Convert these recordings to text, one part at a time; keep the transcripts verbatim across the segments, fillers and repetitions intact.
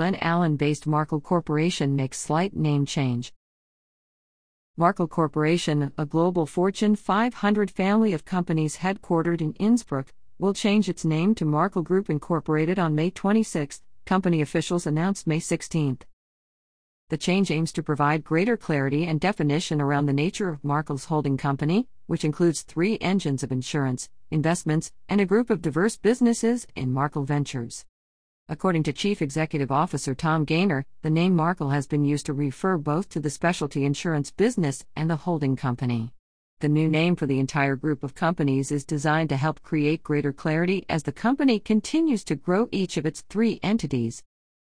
Glen Allen-based Markel Corporation makes slight name change. Markel Corporation, a global Fortune five hundred family of companies headquartered in Innsbrook, will change its name to Markel Group Incorporated on May twenty-sixth, company officials announced May sixteenth. The change aims to provide greater clarity and definition around the nature of Markel's holding company, which includes three engines of insurance, investments, and a group of diverse businesses in Markel Ventures. According to Chief Executive Officer Tom Gayner, the name Markel has been used to refer both to the specialty insurance business and the holding company. The new name for the entire group of companies is designed to help create greater clarity as the company continues to grow each of its three entities.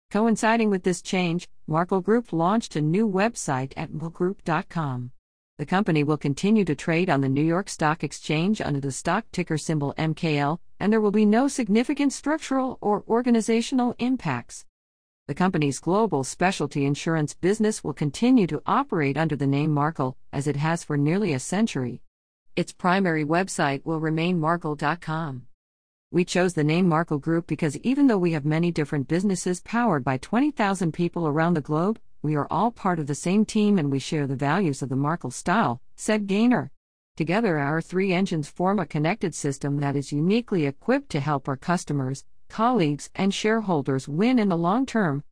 Coinciding with this change, Markel Group launched a new website at markel group dot com. The company will continue to trade on the New York Stock Exchange under the stock ticker symbol M K L, and there will be no significant structural or organizational impacts. The company's global specialty insurance business will continue to operate under the name Markel, as it has for nearly a century. Its primary website will remain markel dot com. We chose the name Markel Group because even though we have many different businesses powered by twenty thousand people around the globe, we are all part of the same team and we share the values of the Markel style, said Gayner. Together our three engines form a connected system that is uniquely equipped to help our customers, colleagues, and shareholders win in the long term,